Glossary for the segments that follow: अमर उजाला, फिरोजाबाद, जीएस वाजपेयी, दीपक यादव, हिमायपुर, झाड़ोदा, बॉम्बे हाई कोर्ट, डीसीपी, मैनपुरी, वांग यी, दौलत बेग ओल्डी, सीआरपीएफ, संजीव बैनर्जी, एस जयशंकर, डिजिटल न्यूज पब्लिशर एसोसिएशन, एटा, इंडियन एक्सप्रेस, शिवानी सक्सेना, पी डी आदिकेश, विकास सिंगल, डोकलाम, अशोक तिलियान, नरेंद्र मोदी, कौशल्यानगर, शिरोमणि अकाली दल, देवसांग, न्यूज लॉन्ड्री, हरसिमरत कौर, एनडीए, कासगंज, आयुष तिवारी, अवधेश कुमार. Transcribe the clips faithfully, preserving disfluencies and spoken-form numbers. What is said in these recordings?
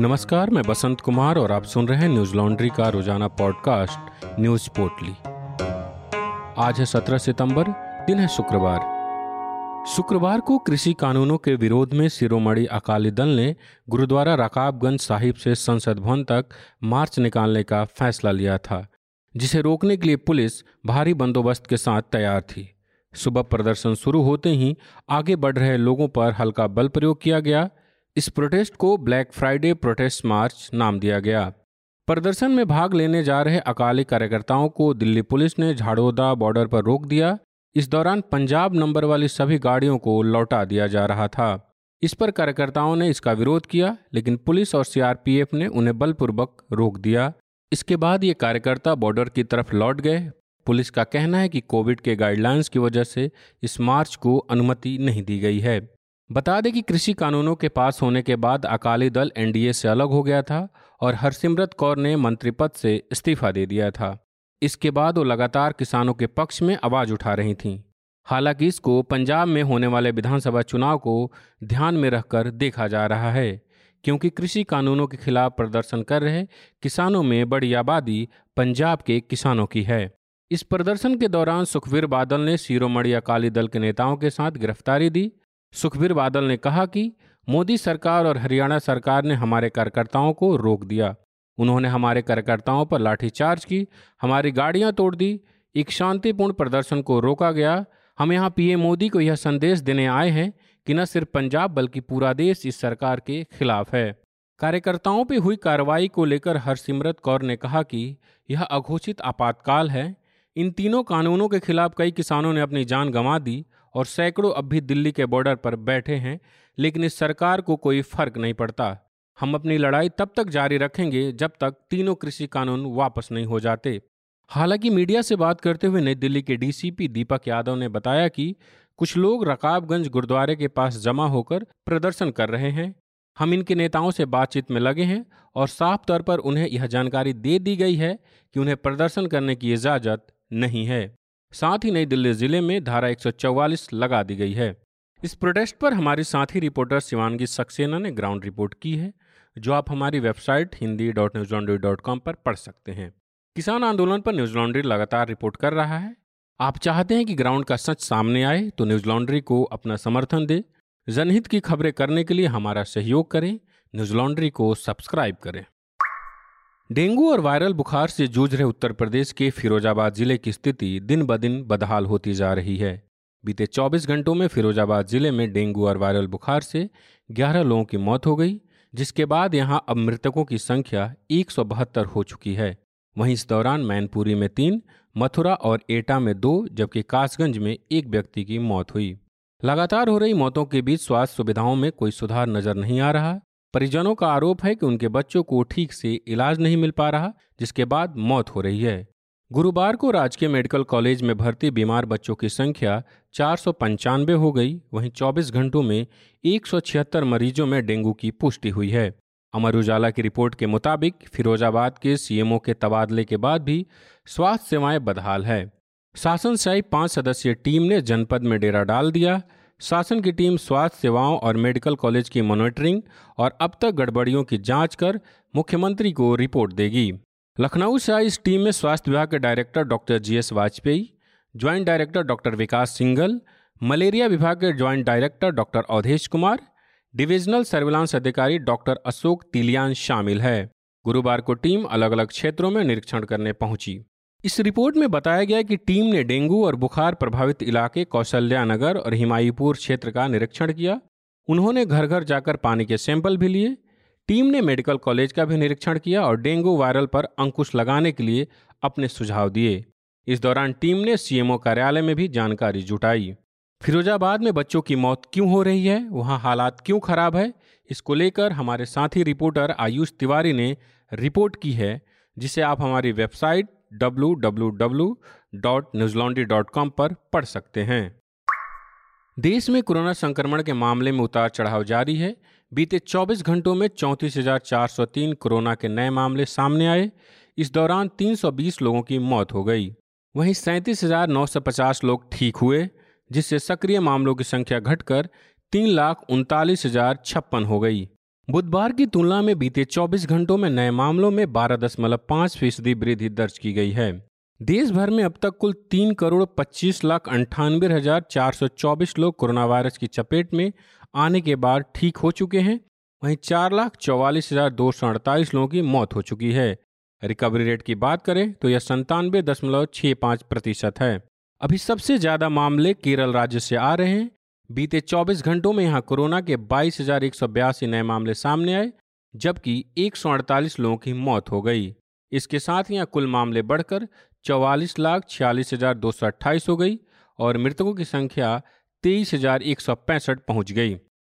नमस्कार, मैं बसंत कुमार और आप सुन रहे हैं न्यूज लॉन्ड्री का रोजाना पॉडकास्ट न्यूज पोर्टली। आज है सत्रह सितंबर, दिन है शुक्रवार। शुक्रवार को कृषि कानूनों के विरोध में शिरोमणि अकाली दल ने गुरुद्वारा रकाबगंज साहिब से संसद भवन तक मार्च निकालने का फैसला लिया था, जिसे रोकने के लिए पुलिस भारी बंदोबस्त के साथ तैयार थी। सुबह प्रदर्शन शुरू होते ही आगे बढ़ रहे लोगों पर हल्का बल प्रयोग किया गया। इस प्रोटेस्ट को ब्लैक फ्राइडे प्रोटेस्ट मार्च नाम दिया गया। प्रदर्शन में भाग लेने जा रहे अकाली कार्यकर्ताओं को दिल्ली पुलिस ने झाड़ोदा बॉर्डर पर रोक दिया। इस दौरान पंजाब नंबर वाली सभी गाड़ियों को लौटा दिया जा रहा था। इस पर कार्यकर्ताओं ने इसका विरोध किया, लेकिन पुलिस और सीआरपीएफ ने उन्हें बलपूर्वक रोक दिया। इसके बाद ये कार्यकर्ता बॉर्डर की तरफ लौट गए। पुलिस का कहना है कि कोविड के गाइडलाइंस की वजह से इस मार्च को अनुमति नहीं दी गई है। बता दें कि कृषि कानूनों के पास होने के बाद अकाली दल एनडीए से अलग हो गया था और हरसिमरत कौर ने मंत्री पद से इस्तीफा दे दिया था। इसके बाद वो लगातार किसानों के पक्ष में आवाज़ उठा रही थीं। हालांकि इसको पंजाब में होने वाले विधानसभा चुनाव को ध्यान में रखकर देखा जा रहा है, क्योंकि कृषि कानूनों के खिलाफ प्रदर्शन कर रहे किसानों में बड़ी आबादी पंजाब के किसानों की है। इस प्रदर्शन के दौरान सुखबीर बादल ने शिरोमणि अकाली दल के नेताओं के साथ गिरफ्तारी दी। सुखबीर बादल ने कहा कि मोदी सरकार और हरियाणा सरकार ने हमारे कार्यकर्ताओं को रोक दिया। उन्होंने हमारे कार्यकर्ताओं पर लाठीचार्ज की, हमारी गाड़ियां तोड़ दी, एक शांतिपूर्ण प्रदर्शन को रोका गया। हम यहां पीएम मोदी को यह संदेश देने आए हैं कि न सिर्फ पंजाब बल्कि पूरा देश इस सरकार के खिलाफ है। कार्यकर्ताओं पर हुई कार्रवाई को लेकर हरसिमरत कौर ने कहा कि यह अघोषित आपातकाल है। इन तीनों कानूनों के खिलाफ कई किसानों ने अपनी जान गंवा दी और सैकड़ों अब भी दिल्ली के बॉर्डर पर बैठे हैं, लेकिन इस सरकार को कोई फर्क नहीं पड़ता। हम अपनी लड़ाई तब तक जारी रखेंगे जब तक तीनों कृषि कानून वापस नहीं हो जाते। हालांकि मीडिया से बात करते हुए नई दिल्ली के डीसीपी दीपक यादव ने बताया कि कुछ लोग रकाबगंज गुरुद्वारे के पास जमा होकर प्रदर्शन कर रहे हैं। हम इनके नेताओं से बातचीत में लगे हैं और साफ तौर पर उन्हें यह जानकारी दे दी गई है कि उन्हें प्रदर्शन करने की इजाज़त नहीं है। साथ ही नई दिल्ली जिले में धारा एक सौ चौवालीस लगा दी गई है। इस प्रोटेस्ट पर हमारी साथी रिपोर्टर शिवानी सक्सेना ने ग्राउंड रिपोर्ट की है, जो आप हमारी website Hindi dot न्यूज लॉन्ड्री dot com पर पढ़ सकते हैं। किसान आंदोलन पर न्यूज लॉन्ड्री लगातार रिपोर्ट कर रहा है। आप चाहते हैं कि ग्राउंड का सच सामने आए तो न्यूज लॉन्ड्री को अपना समर्थन दे। जनहित की खबरें करने के लिए हमारा सहयोग करें। न्यूज लॉन्ड्री को सब्सक्राइब करें। डेंगू और वायरल बुखार से जूझ रहे उत्तर प्रदेश के फिरोजाबाद जिले की स्थिति दिन ब दिन बदहाल होती जा रही है। बीते चौबीस घंटों में फिरोजाबाद जिले में डेंगू और वायरल बुखार से ग्यारह लोगों की मौत हो गई, जिसके बाद यहां अब मृतकों की संख्या एक सौ बहत्तर हो चुकी है। वहीं इस दौरान मैनपुरी में तीन, मथुरा और एटा में दो, जबकि कासगंज में एक व्यक्ति की मौत हुई। लगातार हो रही मौतों के बीच स्वास्थ्य सुविधाओं में कोई सुधार नजर नहीं आ रहा। परिजनों का आरोप है कि उनके बच्चों को ठीक से इलाज नहीं मिल पा रहा, जिसके बाद मौत हो रही है। गुरुवार को राजकीय मेडिकल कॉलेज में भर्ती बीमार बच्चों की संख्या चार सौ पंचानवे हो गई। वहीं चौबीस घंटों में एक सौ छिहत्तर मरीजों में डेंगू की पुष्टि हुई है। अमर उजाला की रिपोर्ट के मुताबिक फिरोजाबाद के सीएमओ के तबादले के बाद भी स्वास्थ्य सेवाएं बदहाल है। शासनशाही पाँच सदस्यीय टीम ने जनपद में डेरा डाल दिया। शासन की टीम स्वास्थ्य सेवाओं और मेडिकल कॉलेज की मॉनिटरिंग और अब तक गड़बड़ियों की जांच कर मुख्यमंत्री को रिपोर्ट देगी। लखनऊ से आई इस टीम में स्वास्थ्य विभाग के director doctor जीएस वाजपेयी, joint director doctor विकास सिंगल, malaria विभाग के joint director doctor अवधेश कुमार, divisional surveillance अधिकारी डॉक्टर अशोक तिलियान शामिल है। गुरुवार को टीम अलग अलग क्षेत्रों में निरीक्षण करने पहुंची। इस रिपोर्ट में बताया गया कि टीम ने डेंगू और बुखार प्रभावित इलाके कौशल्यानगर और हिमायपुर क्षेत्र का निरीक्षण किया। उन्होंने घर घर जाकर पानी के सैंपल भी लिए। टीम ने मेडिकल कॉलेज का भी निरीक्षण किया और डेंगू वायरल पर अंकुश लगाने के लिए अपने सुझाव दिए। इस दौरान टीम ने सीएमओ कार्यालय में भी जानकारी जुटाई। फिरोजाबाद में बच्चों की मौत क्यों हो रही है, वहाँ हालात क्यों खराब है, इसको लेकर हमारे साथी रिपोर्टर आयुष तिवारी ने रिपोर्ट की है, जिसे आप हमारी website W W W dot न्यूज लॉन्ड्री dot com पर पढ़ सकते हैं। देश में कोरोना संक्रमण के मामले में उतार चढ़ाव जारी है। बीते चौबीस घंटों में चौंतीस हज़ार चार सौ तीन कोरोना के नए मामले सामने आए। इस दौरान तीन सौ बीस लोगों की मौत हो गई। वहीं सैंतीस हज़ार नौ सौ पचास लोग ठीक हुए, जिससे सक्रिय मामलों की संख्या घटकर तीन लाख उनतालीस हज़ार छप्पन हो गई। बुधवार की तुलना में बीते चौबीस घंटों में नए मामलों में बारह दशमलव पाँच फीसदी वृद्धि दर्ज की गई है। देश भर में अब तक कुल तीन करोड़ पच्चीस लाख अंठानवे हजार चार सौ चौबीस लोग कोरोना वायरस की चपेट में आने के बाद ठीक हो चुके हैं। वहीं चार लाख चौवालीस हजार दो सौ अड़तालीस लोगों की मौत हो चुकी है। रिकवरी रेट की बात करें तो यह संतानवे दशमलव छः पाँच प्रतिशत है। अभी सबसे ज़्यादा मामले केरल राज्य से आ रहे हैं। बीते चौबीस घंटों में यहाँ कोरोना के बाईस हजार एक सौ बयासी नए मामले सामने आए, जबकि एक सौ अड़तालीस लोगों की मौत हो गई। इसके साथ ही यहाँ कुल मामले बढ़कर चौवालीस लाख छियालीस हजार दो सौ अट्ठाईस हो गई और मृतकों की संख्या तेईस हजार एक सौ पैंसठ पहुँच गई।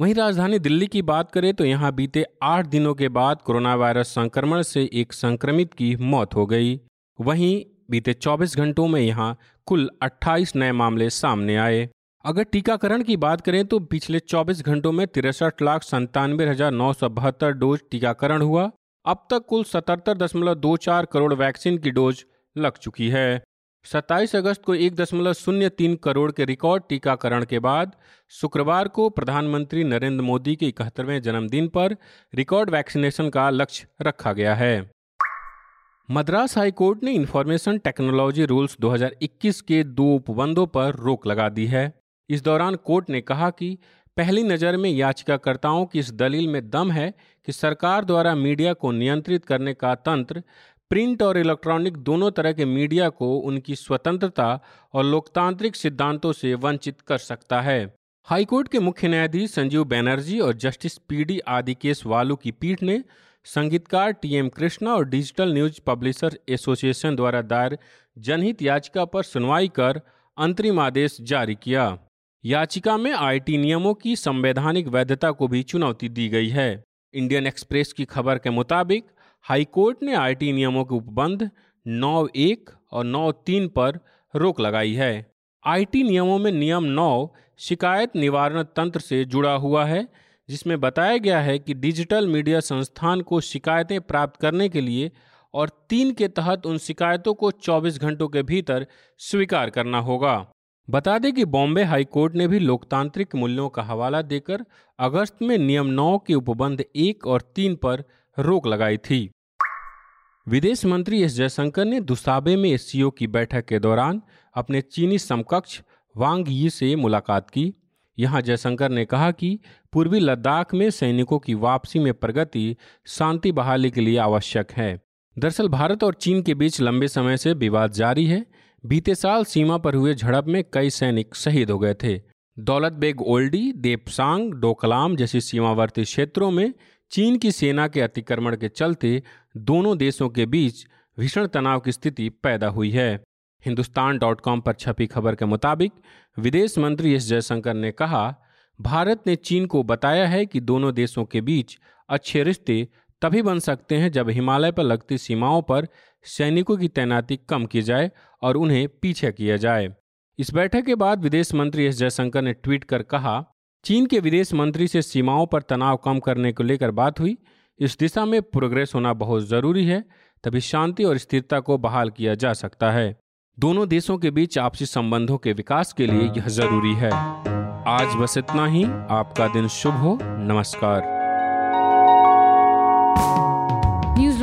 वहीं राजधानी दिल्ली की बात करें तो यहाँ बीते आठ दिनों के बाद कोरोना वायरस संक्रमण से एक संक्रमित की मौत हो गई। वहीं बीते चौबीस घंटों में यहाँ कुल अट्ठाईस नए मामले सामने आए। अगर टीकाकरण की बात करें तो पिछले चौबीस घंटों में तिरसठ लाख संतानवे हजार नौ सौ बहत्तर डोज टीकाकरण हुआ। अब तक कुल सतहत्तर दशमलव दो चार करोड़ वैक्सीन की डोज लग चुकी है। सत्ताईस अगस्त को एक दशमलव शून्य तीन करोड़ के रिकॉर्ड टीकाकरण के बाद शुक्रवार को प्रधानमंत्री नरेंद्र मोदी के इकहत्तरवें जन्मदिन पर रिकॉर्ड वैक्सीनेशन का लक्ष्य रखा गया है। मद्रास हाई कोर्ट ने इंफॉर्मेशन टेक्नोलॉजी रूल्स दो हज़ार इक्कीस के दो उपबंधों पर रोक लगा दी है। इस दौरान कोर्ट ने कहा कि पहली नज़र में याचिकाकर्ताओं की इस दलील में दम है कि सरकार द्वारा मीडिया को नियंत्रित करने का तंत्र प्रिंट और इलेक्ट्रॉनिक दोनों तरह के मीडिया को उनकी स्वतंत्रता और लोकतांत्रिक सिद्धांतों से वंचित कर सकता है। हाईकोर्ट के मुख्य न्यायाधीश संजीव बैनर्जी और जस्टिस पी डी आदिकेश वालू की पीठ ने संगीतकार टी एम कृष्णा और डिजिटल न्यूज पब्लिशर एसोसिएशन द्वारा दायर जनहित याचिका पर सुनवाई कर अंतरिम आदेश जारी किया। याचिका में आईटी नियमों की संवैधानिक वैधता को भी चुनौती दी गई है। इंडियन एक्सप्रेस की खबर के मुताबिक हाईकोर्ट ने आईटी नियमों के उपबंध नौ एक और नौ तीन पर रोक लगाई है। आईटी नियमों में नियम नौ शिकायत निवारण तंत्र से जुड़ा हुआ है, जिसमें बताया गया है कि डिजिटल मीडिया संस्थान को शिकायतें प्राप्त करने के लिए और तीन के तहत उन शिकायतों को चौबीस घंटों के भीतर स्वीकार करना होगा। बता दें कि बॉम्बे हाई कोर्ट ने भी लोकतांत्रिक मूल्यों का हवाला देकर अगस्त में नियम नौ के उपबंध एक और तीन पर रोक लगाई थी। विदेश मंत्री एस जयशंकर ने दुसाबे में एससीओ की बैठक के दौरान अपने चीनी समकक्ष वांग यी से मुलाकात की। यहां जयशंकर ने कहा कि पूर्वी लद्दाख में सैनिकों की वापसी में प्रगति शांति बहाली के लिए आवश्यक है। दरअसल भारत और चीन के बीच लंबे समय से विवाद जारी है। बीते साल सीमा पर हुए झड़प में कई सैनिक शहीद हो गए थे। दौलत बेग ओल्डी, देवसांग, डोकलाम जैसी सीमावर्ती क्षेत्रों में चीन की सेना के अतिक्रमण के चलते दोनों देशों के बीच भीषण तनाव की स्थिति पैदा हुई है। हिंदुस्तान डॉट कॉम पर छपी खबर के मुताबिक विदेश मंत्री एस जयशंकर ने कहा, भारत ने चीन को बताया है कि दोनों देशों के बीच अच्छे रिश्ते तभी बन सकते हैं जब हिमालय पर लगती सीमाओं पर सैनिकों की तैनाती कम की जाए और उन्हें पीछे किया जाए। इस बैठक के बाद विदेश मंत्री एस जयशंकर ने ट्वीट कर कहा, चीन के विदेश मंत्री से सीमाओं पर तनाव कम करने को लेकर बात हुई। इस दिशा में प्रोग्रेस होना बहुत ज़रूरी है, तभी शांति और स्थिरता को बहाल किया जा सकता है। दोनों देशों के बीच आपसी संबंधों के विकास के लिए यह जरूरी है। आज बस इतना ही। आपका दिन शुभ हो। नमस्कार। न्यूज